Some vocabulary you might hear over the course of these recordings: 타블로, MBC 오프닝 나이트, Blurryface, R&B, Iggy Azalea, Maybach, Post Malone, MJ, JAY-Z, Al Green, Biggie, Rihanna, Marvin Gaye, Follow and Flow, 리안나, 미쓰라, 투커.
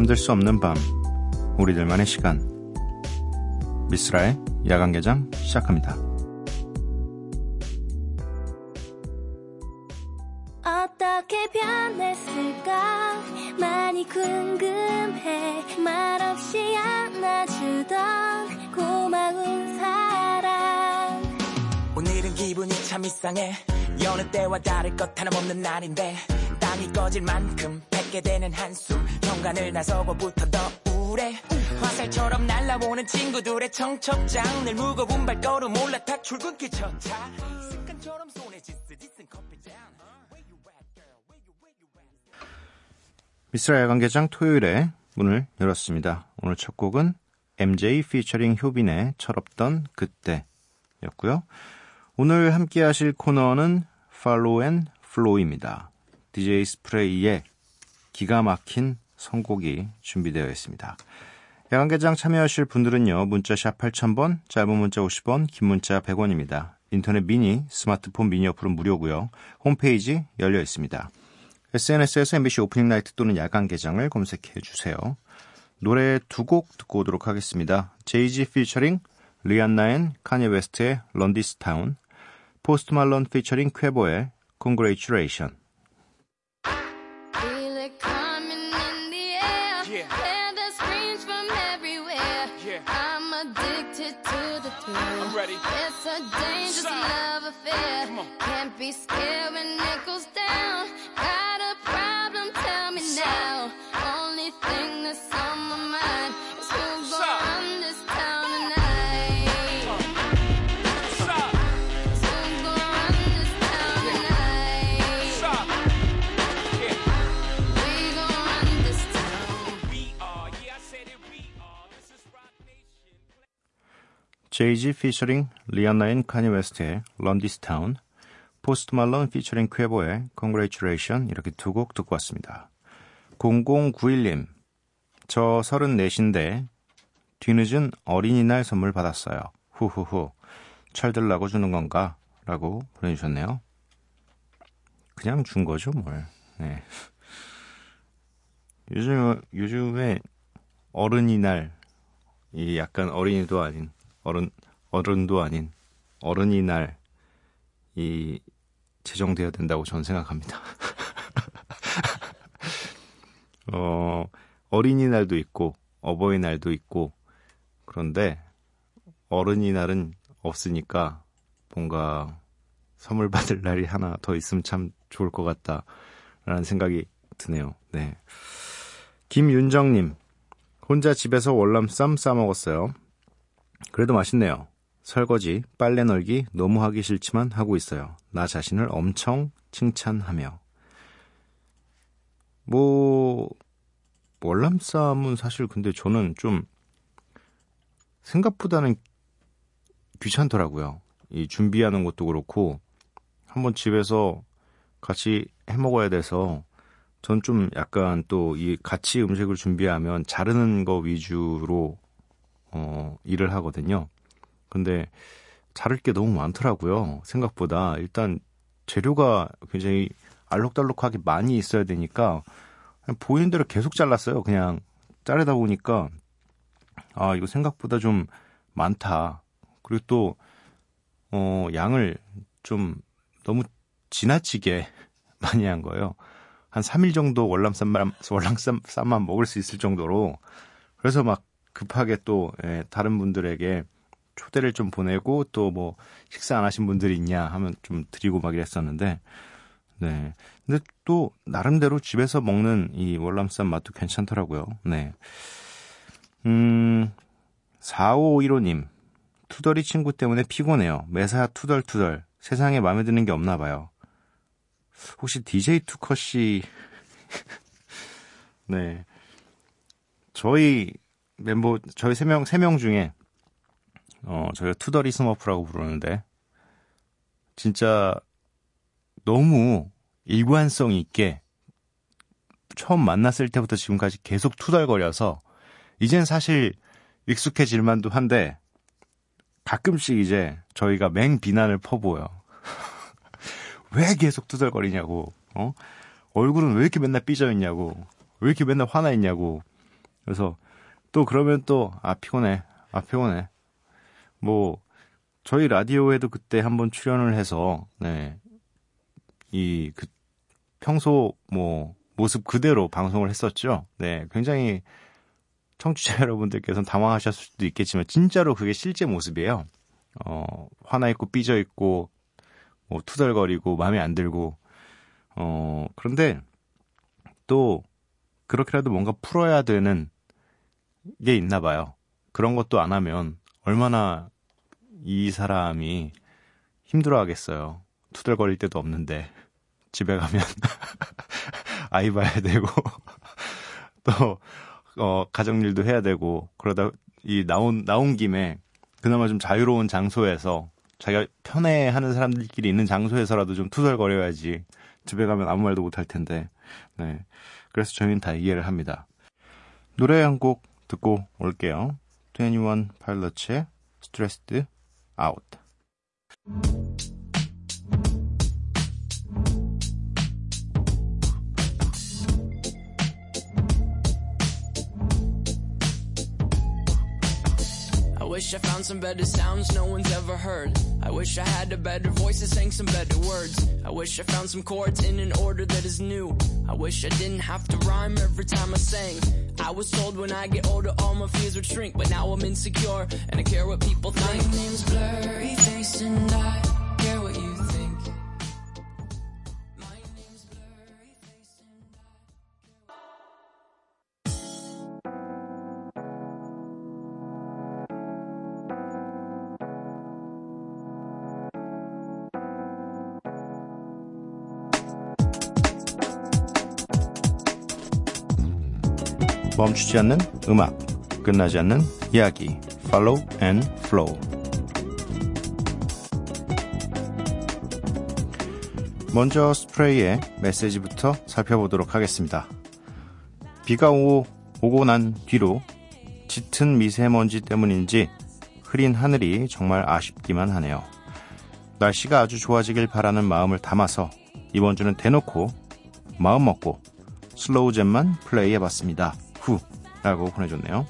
잠들 수 없는 밤, 우리들만의 시간. 미쓰라의 야간개장 시작합니다. 어떻게 변했을까 많이 궁금해. 말없이 안아주던 고마운 사람. 오늘은 기분이 참 이상해. 여느 때와 다를 것 하나없는 날인데 땅이 꺼질 만큼 뱉게 되는 한숨. 현관을 나서고부터 더 우울해. 화살처럼 날아오는 친구들의 청첩장. 늘 무거운 발걸음 올라타 출근길 첫 차. 습관처럼 손에 짓쓴 커피잔. 미쓰라 야간개장 토요일에 문을 열었습니다. 오늘 첫 곡은 MJ 피처링 효빈의 철없던 그때였고요. 오늘 함께 하실 코너는 Follow and Flow입니다. DJ 스프레이의 기가 막힌 선곡이 준비되어 있습니다. 야간개장 참여하실 분들은요. 문자 샵 8000번, 짧은 문자 50원, 긴 문자 100원입니다. 인터넷 미니, 스마트폰 미니 어플은 무료고요. 홈페이지 열려 있습니다. SNS에서 MBC 오프닝 나이트 또는 야간개장을 검색해 주세요. 노래 두 곡 듣고 오도록 하겠습니다. JAY-Z 피처링 리안나 앤 카니 웨스트의 런디스 타운, 포스트 말론 피처링 쾌보의 Congratulation. It's a dangerous love affair. Can't be scared when it goes down. Got a problem, tell me now. Only thing that's on my mind is who's gonna run this town tonight. Who's gonna run this town tonight? We gonna run this town. We are, yeah, I said it, we are. This is Rock Nation. JAY-Z 피처링 리안나 앤 카니 웨스트의 런디스 타운, 포스트 말론 피처링 쾌보의 Congratulation, 이렇게 두 곡 듣고 왔습니다. 0091님, 저 34인데 뒤늦은 어린이날 선물 받았어요. 후후후, 철들라고 주는 건가? 라고 보내주셨네요. 그냥 준 거죠 뭘. 네. 요즘에 어른이날, 이 약간 어린이도 아닌 어른도 아닌 어른이날이 제정되어야 된다고 저는 생각합니다. 어린이날도 있고 어버이날도 있고, 그런데 어른이날은 없으니까 뭔가 선물 받을 날이 하나 더 있으면 참 좋을 것 같다라는 생각이 드네요. 네. 김윤정님, 혼자 집에서 월남쌈 싸먹었어요. 그래도 맛있네요. 설거지, 빨래 널기 너무 하기 싫지만 하고 있어요. 나 자신을 엄청 칭찬하며. 월남쌈은 사실 근데 저는 좀 생각보다는 귀찮더라고요. 이 준비하는 것도 그렇고 한번 집에서 같이 해 먹어야 돼서, 전 좀 약간 또 이 같이 음식을 준비하면 자르는 거 위주로 일을 하거든요. 근데 자를 게 너무 많더라고요. 생각보다. 일단 재료가 굉장히 알록달록하게 많이 있어야 되니까 그냥 보이는 대로 계속 잘랐어요. 그냥 자르다 보니까 아, 이거 생각보다 좀 많다. 그리고 또 양을 좀 너무 지나치게 많이 한 거예요. 한 3일 정도 월남쌈만 먹을 수 있을 정도로. 그래서 막 급하게 또 다른 분들에게 초대를 좀 보내고, 또 뭐 식사 안 하신 분들이 있냐 하면 좀 드리고 막 이랬었는데, 네. 근데 또 나름대로 집에서 먹는 이 월남쌈 맛도 괜찮더라고요. 네. 4515님, 투덜이 친구 때문에 피곤해요. 매사 투덜투덜. 세상에 마음에 드는 게 없나 봐요. 혹시 DJ 투커 씨, 네, 저희 세 명 중에 저희가 투더리 스머프라고 부르는데, 진짜 너무 일관성 있게 처음 만났을 때부터 지금까지 계속 투덜거려서 이젠 사실 익숙해질 만도 한데, 가끔씩 이제 저희가 맹비난을 퍼부어요. 왜 계속 투덜거리냐고, 얼굴은 왜 이렇게 맨날 삐져있냐고, 왜 이렇게 맨날 화나있냐고. 그래서 또 그러면 또 피곤해. 뭐 저희 라디오에도 그때 한번 출연을 해서 네. 이 그 평소 뭐 모습 그대로 방송을 했었죠. 네. 굉장히 청취자 여러분들께서는 당황하셨을 수도 있겠지만 진짜로 그게 실제 모습이에요. 화나 있고 삐져 있고 뭐 투덜거리고 마음에 안 들고 그런데 또 그렇게라도 뭔가 풀어야 되는 게 있나 봐요. 그런 것도 안 하면 얼마나 이 사람이 힘들어하겠어요. 투덜거릴 때도 없는데 집에 가면 아이 봐야 되고 또 가정일도 해야 되고 그러다 이 나온 김에 그나마 좀 자유로운 장소에서 자기가 편애하는 사람들끼리 있는 장소에서라도 좀 투덜거려야지 집에 가면 아무 말도 못할 텐데 네 그래서 저희는 다 이해를 합니다. 노래 한 곡 듣고 올게요. 21 Pilots의 Stressed Out. I wish I found some better sounds no one's ever heard. I wish I had a better voice that sang some better words. I wish I found some chords in an order that is new. I wish I didn't have to rhyme every time I sang. I was told when I get older all my fears would shrink, but now I'm insecure and I care what people think. My name's Blurryface and I care what you think. My name's Blurryface and I care what you think. 멈추지 않는 음악, 끝나지 않는 이야기, Follow and Flow. 먼저 스프레이의 메시지부터 살펴보도록 하겠습니다. 비가 오고 난 뒤로 짙은 미세먼지 때문인지 흐린 하늘이 정말 아쉽기만 하네요. 날씨가 아주 좋아지길 바라는 마음을 담아서 이번 주는 대놓고 마음 먹고 슬로우잼만 플레이해봤습니다. 라고 보내줬네요.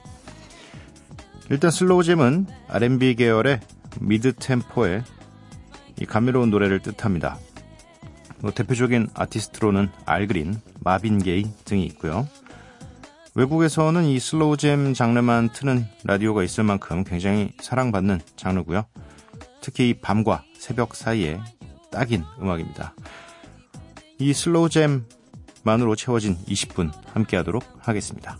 일단 슬로우잼은 R&B 계열의 미드템포의 이 감미로운 노래를 뜻합니다. 대표적인 아티스트로는 Al Green, Marvin Gaye 등이 있고요. 외국에서는 이 슬로우잼 장르만 트는 라디오가 있을 만큼 굉장히 사랑받는 장르고요. 특히 이 밤과 새벽 사이에 딱인 음악입니다. 이 슬로우잼만으로 채워진 20분 함께하도록 하겠습니다.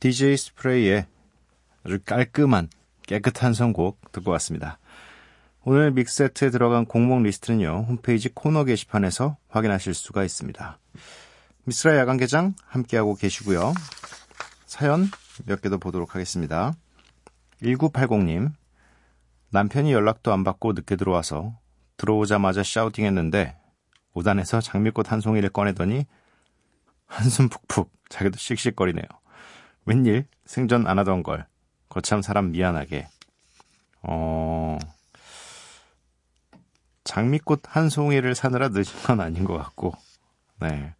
DJ 스프레이의 아주 깔끔한 깨끗한 선곡 듣고 왔습니다. 오늘 믹세트에 들어간 곡목 리스트는요. 홈페이지 코너 게시판에서 확인하실 수가 있습니다. 미쓰라 야간개장 함께하고 계시고요. 사연 몇 개 더 보도록 하겠습니다. 1980님 남편이 연락도 안 받고 늦게 들어와서 들어오자마자 샤우팅했는데 오단에서 장미꽃 한 송이를 꺼내더니 한숨 푹푹 자기도 씩씩거리네요. 웬일? 생전 안 하던 걸. 거참 사람 미안하게. 장미꽃 한 송이를 사느라 늦은 건 아닌 것 같고, 네.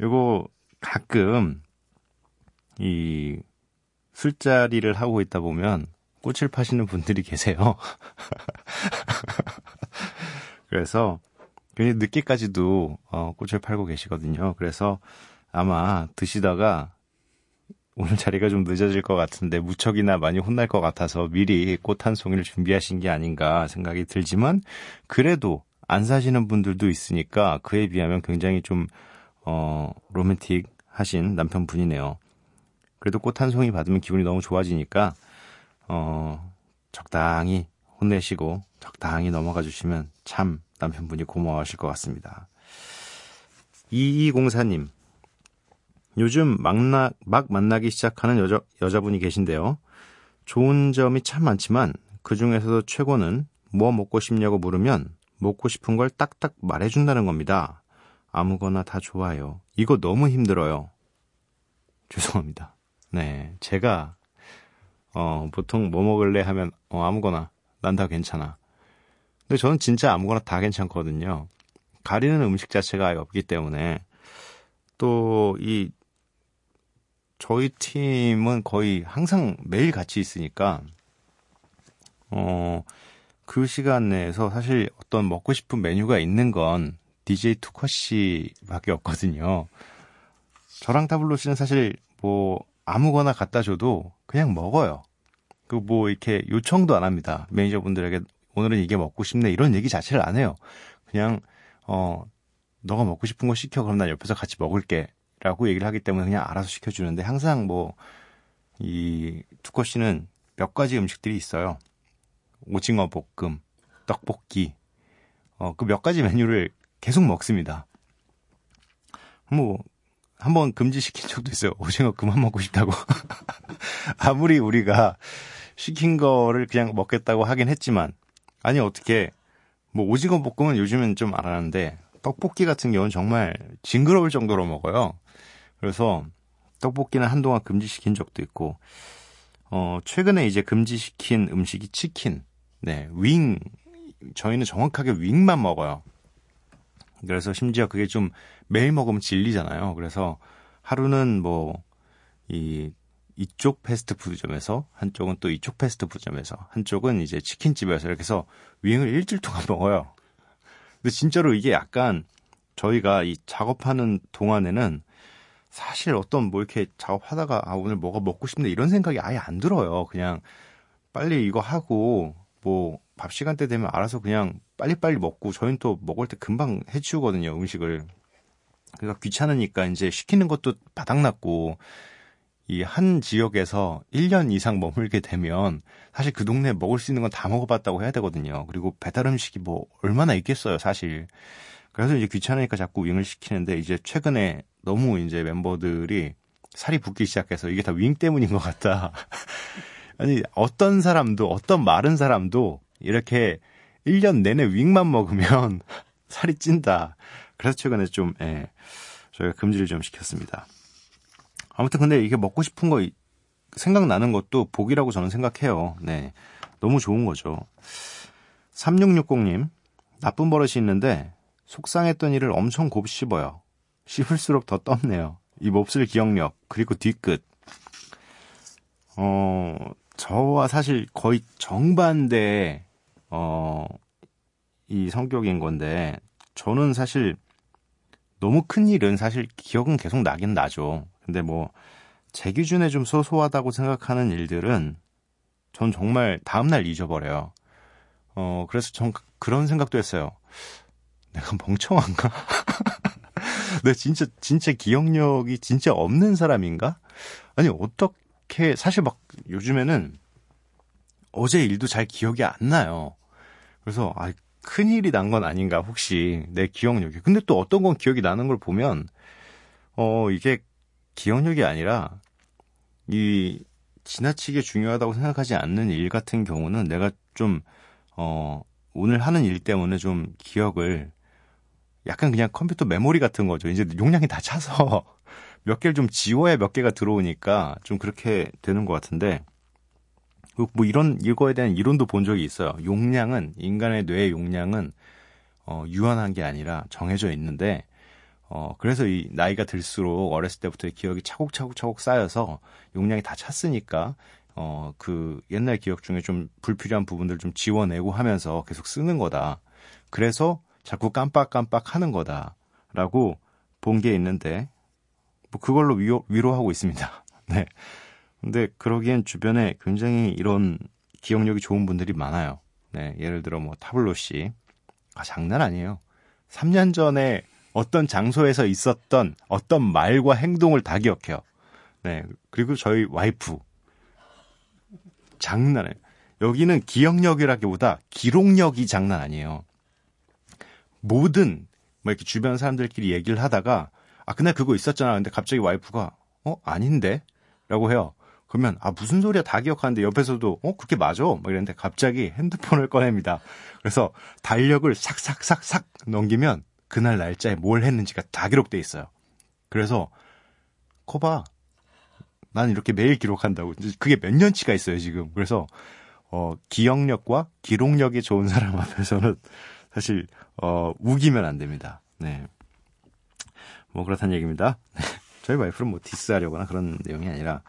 요거 가끔 이 술자리를 하고 있다 보면 꽃을 파시는 분들이 계세요. 그래서 굉장히 늦게까지도 꽃을 팔고 계시거든요. 그래서 아마 드시다가 오늘 자리가 좀 늦어질 것 같은데 무척이나 많이 혼날 것 같아서 미리 꽃 한 송이를 준비하신 게 아닌가 생각이 들지만 그래도 안 사시는 분들도 있으니까 그에 비하면 굉장히 좀 로맨틱하신 남편분이네요. 그래도 꽃 한 송이 받으면 기분이 너무 좋아지니까 적당히 혼내시고 적당히 넘어가 주시면 참 남편분이 고마워하실 것 같습니다. 2204님, 요즘 막 만나기 시작하는 여자분이 계신데요. 좋은 점이 참 많지만 그중에서도 최고는 뭐 먹고 싶냐고 물으면 먹고 싶은 걸 딱딱 말해준다는 겁니다. 아무거나 다 좋아요. 이거 너무 힘들어요. 죄송합니다. 네, 제가 보통 뭐 먹을래 하면 아무거나, 난 다 괜찮아. 근데 저는 진짜 아무거나 다 괜찮거든요. 가리는 음식 자체가 아예 없기 때문에. 또 이 저희 팀은 거의 항상 매일 같이 있으니까 그 시간 내에서 사실 어떤 먹고 싶은 메뉴가 있는 건 DJ 투커 씨밖에 없거든요. 저랑 타블로 씨는 사실 뭐 아무거나 갖다 줘도 그냥 먹어요. 그 뭐 이렇게 요청도 안 합니다. 매니저분들에게 오늘은 이게 먹고 싶네 이런 얘기 자체를 안 해요. 그냥 너가 먹고 싶은 거 시켜. 그럼 난 옆에서 같이 먹을게 라고 얘기를 하기 때문에 그냥 알아서 시켜주는데 항상 뭐 이 투커 씨는 몇 가지 음식들이 있어요. 오징어 볶음, 떡볶이, 그 몇 가지 메뉴를 계속 먹습니다. 뭐 한번 금지시킨 적도 있어요. 오징어 그만 먹고 싶다고. 아무리 우리가 시킨 거를 그냥 먹겠다고 하긴 했지만 아니 어떻게 뭐 오징어 볶음은 요즘은 좀 안 하는데 떡볶이 같은 경우는 정말 징그러울 정도로 먹어요. 그래서 떡볶이는 한동안 금지시킨 적도 있고, 최근에 이제 금지시킨 음식이 치킨, 네, 윙. 저희는 정확하게 윙만 먹어요. 그래서 심지어 그게 좀 매일 먹으면 질리잖아요. 그래서 하루는 뭐 이쪽 패스트푸드점에서, 한쪽은 또 이쪽 패스트푸드점에서, 한쪽은 이제 치킨집에서 이렇게 해서 윙을 일주일 동안 먹어요. 근데 진짜로 이게 약간 저희가 이 작업하는 동안에는 사실 어떤 뭐 이렇게 작업하다가 아 오늘 뭐가 먹고 싶네 이런 생각이 아예 안 들어요. 그냥 빨리 이거 하고 뭐 밥 시간대 되면 알아서 그냥 빨리빨리 먹고 저희는 또 먹을 때 금방 해치우거든요 음식을. 그러니까 귀찮으니까 이제 시키는 것도 바닥났고 이 한 지역에서 1년 이상 머물게 되면 사실 그 동네에 먹을 수 있는 건 다 먹어봤다고 해야 되거든요. 그리고 배달 음식이 뭐 얼마나 있겠어요, 사실. 그래서 이제 귀찮으니까 자꾸 윙을 시키는데 이제 최근에 너무 이제 멤버들이 살이 붓기 시작해서 이게 다 윙 때문인 것 같다. 아니, 어떤 사람도, 어떤 마른 사람도 이렇게 1년 내내 윙만 먹으면 살이 찐다. 그래서 최근에 좀, 저희가 금지를 좀 시켰습니다. 아무튼 근데 이게 먹고 싶은 거 생각나는 것도 복이라고 저는 생각해요. 네, 너무 좋은 거죠. 3660님, 나쁜 버릇이 있는데 속상했던 일을 엄청 곱씹어요. 씹을수록 더 떴네요. 이 몹쓸 기억력 그리고 뒤끝. 저와 사실 거의 정반대의 이 성격인 건데 저는 사실 너무 큰 일은 사실 기억은 계속 나긴 나죠. 근데 뭐 제 기준에 좀 소소하다고 생각하는 일들은 전 정말 다음날 잊어버려요. 그래서 전 그런 생각도 했어요. 내가 멍청한가? 내가 진짜 기억력이 진짜 없는 사람인가? 아니 어떻게 사실 막 요즘에는 어제 일도 잘 기억이 안 나요. 그래서 아, 큰일이 난 건 아닌가 혹시 내 기억력이. 근데 또 어떤 건 기억이 나는 걸 보면 이게 기억력이 아니라 이 지나치게 중요하다고 생각하지 않는 일 같은 경우는 내가 좀 오늘 하는 일 때문에 좀 기억을 약간 그냥 컴퓨터 메모리 같은 거죠. 이제 용량이 다 차서 몇 개를 좀 지워야 몇 개가 들어오니까 좀 그렇게 되는 것 같은데, 뭐 이런 이거에 대한 이론도 본 적이 있어요. 용량은 인간의 뇌의 용량은 유한한 게 아니라 정해져 있는데, 그래서 이 나이가 들수록 어렸을 때부터의 기억이 차곡차곡 쌓여서 용량이 다 찼으니까 그 옛날 기억 중에 좀 불필요한 부분들 좀 지워내고 하면서 계속 쓰는 거다. 그래서 자꾸 깜빡깜빡 하는 거다라고 본 게 있는데, 뭐 그걸로 위로하고 있습니다. 네. 근데 그러기엔 주변에 굉장히 이런 기억력이 좋은 분들이 많아요. 네. 예를 들어 뭐 타블로 씨. 아, 장난 아니에요. 3년 전에 어떤 장소에서 있었던 어떤 말과 행동을 다 기억해요. 네. 그리고 저희 와이프. 장난 아니에요. 여기는 기억력이라기보다 기록력이 장난 아니에요. 뭐든 뭐 이렇게 주변 사람들끼리 얘기를 하다가 아 그날 그거 있었잖아. 근데 갑자기 와이프가 아닌데? 라고 해요. 그러면 아 무슨 소리야 다 기억하는데 옆에서도 그렇게 맞아? 막 이랬는데 갑자기 핸드폰을 꺼냅니다. 그래서 달력을 싹싹싹싹 넘기면 그날 날짜에 뭘 했는지가 다 기록돼 있어요. 그래서 커봐. 난 이렇게 매일 기록한다고. 그게 몇 년치가 있어요 지금. 그래서 기억력과 기록력이 좋은 사람 앞에서는 사실 우기면 안 됩니다. 네, 뭐 그렇다는 얘기입니다. 저희 와이프는 뭐 디스하려거나 그런 내용이 아니라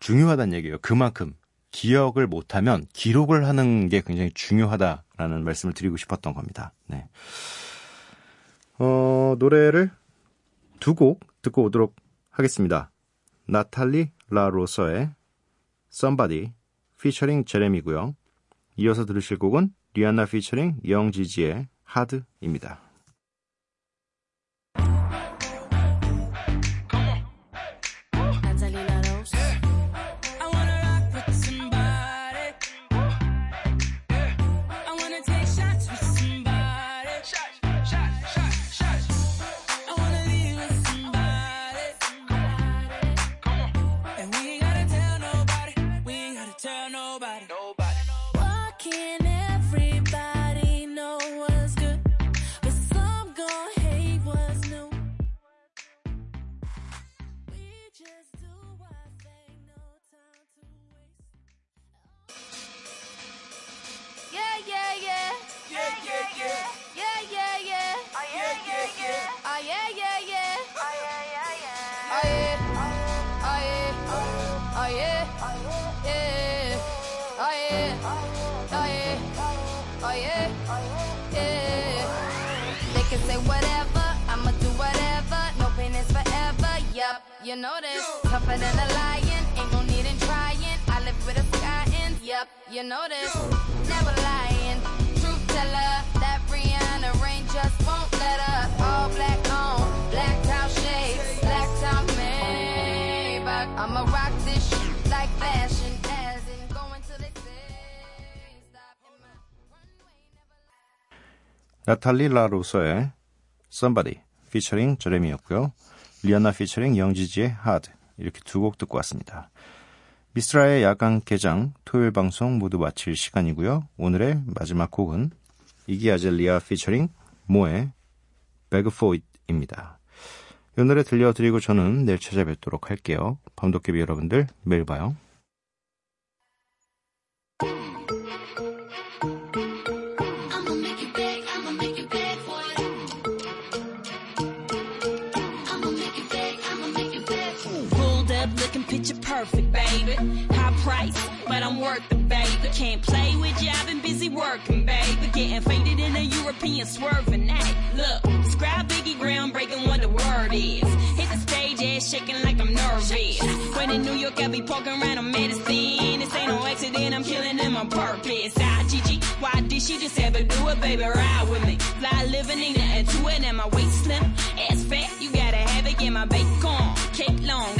중요하다는 얘기예요. 그만큼 기억을 못하면 기록을 하는 게 굉장히 중요하다라는 말씀을 드리고 싶었던 겁니다. 네, 노래를 두 곡 듣고 오도록 하겠습니다. 나탈리 라로서의 Somebody 피처링 제레미고요. 이어서 들으실 곡은 리아나 피처링 영지지의 하드입니다. You know this, tougher than a lion, ain't gon' need in trying, I live with a sky in, yep, you know this, never lying, truth teller, that Rihanna rain just won't let up, all black on, black town shades, black town Maybach, I'ma rock this shit like fashion, as in going till they say, stop in my runway, never lie. 나탈리 라로서의 Somebody, featuring 제레미였고요. 리아나 피처링 영지지의 하드 이렇게 두 곡 듣고 왔습니다. 미쓰라의 야간 개장 토요일 방송 모두 마칠 시간이고요. 오늘의 마지막 곡은 이기 아젤리아 피처링 모의 Beg for It입니다. 이 노래 들려드리고 저는 내일 찾아뵙도록 할게요. 밤도깨비 여러분들 매일 봐요. Perfect, baby. High price, but I'm worth it, baby. Can't play with you, I've been busy working, baby. Getting faded in a European swerving night. Look, scribe Biggie, groundbreaking what the word is. Hit the stage, ass shaking like I'm nervous. When in New York, I be poking around on medicine. This ain't no accident, I'm killing them on purpose. I GG, why did she just ever do it, baby? Ride with me. Fly living, ain't nothing to it, and my waist slim. Ass fat, you gotta have it, get my bacon. Cake long.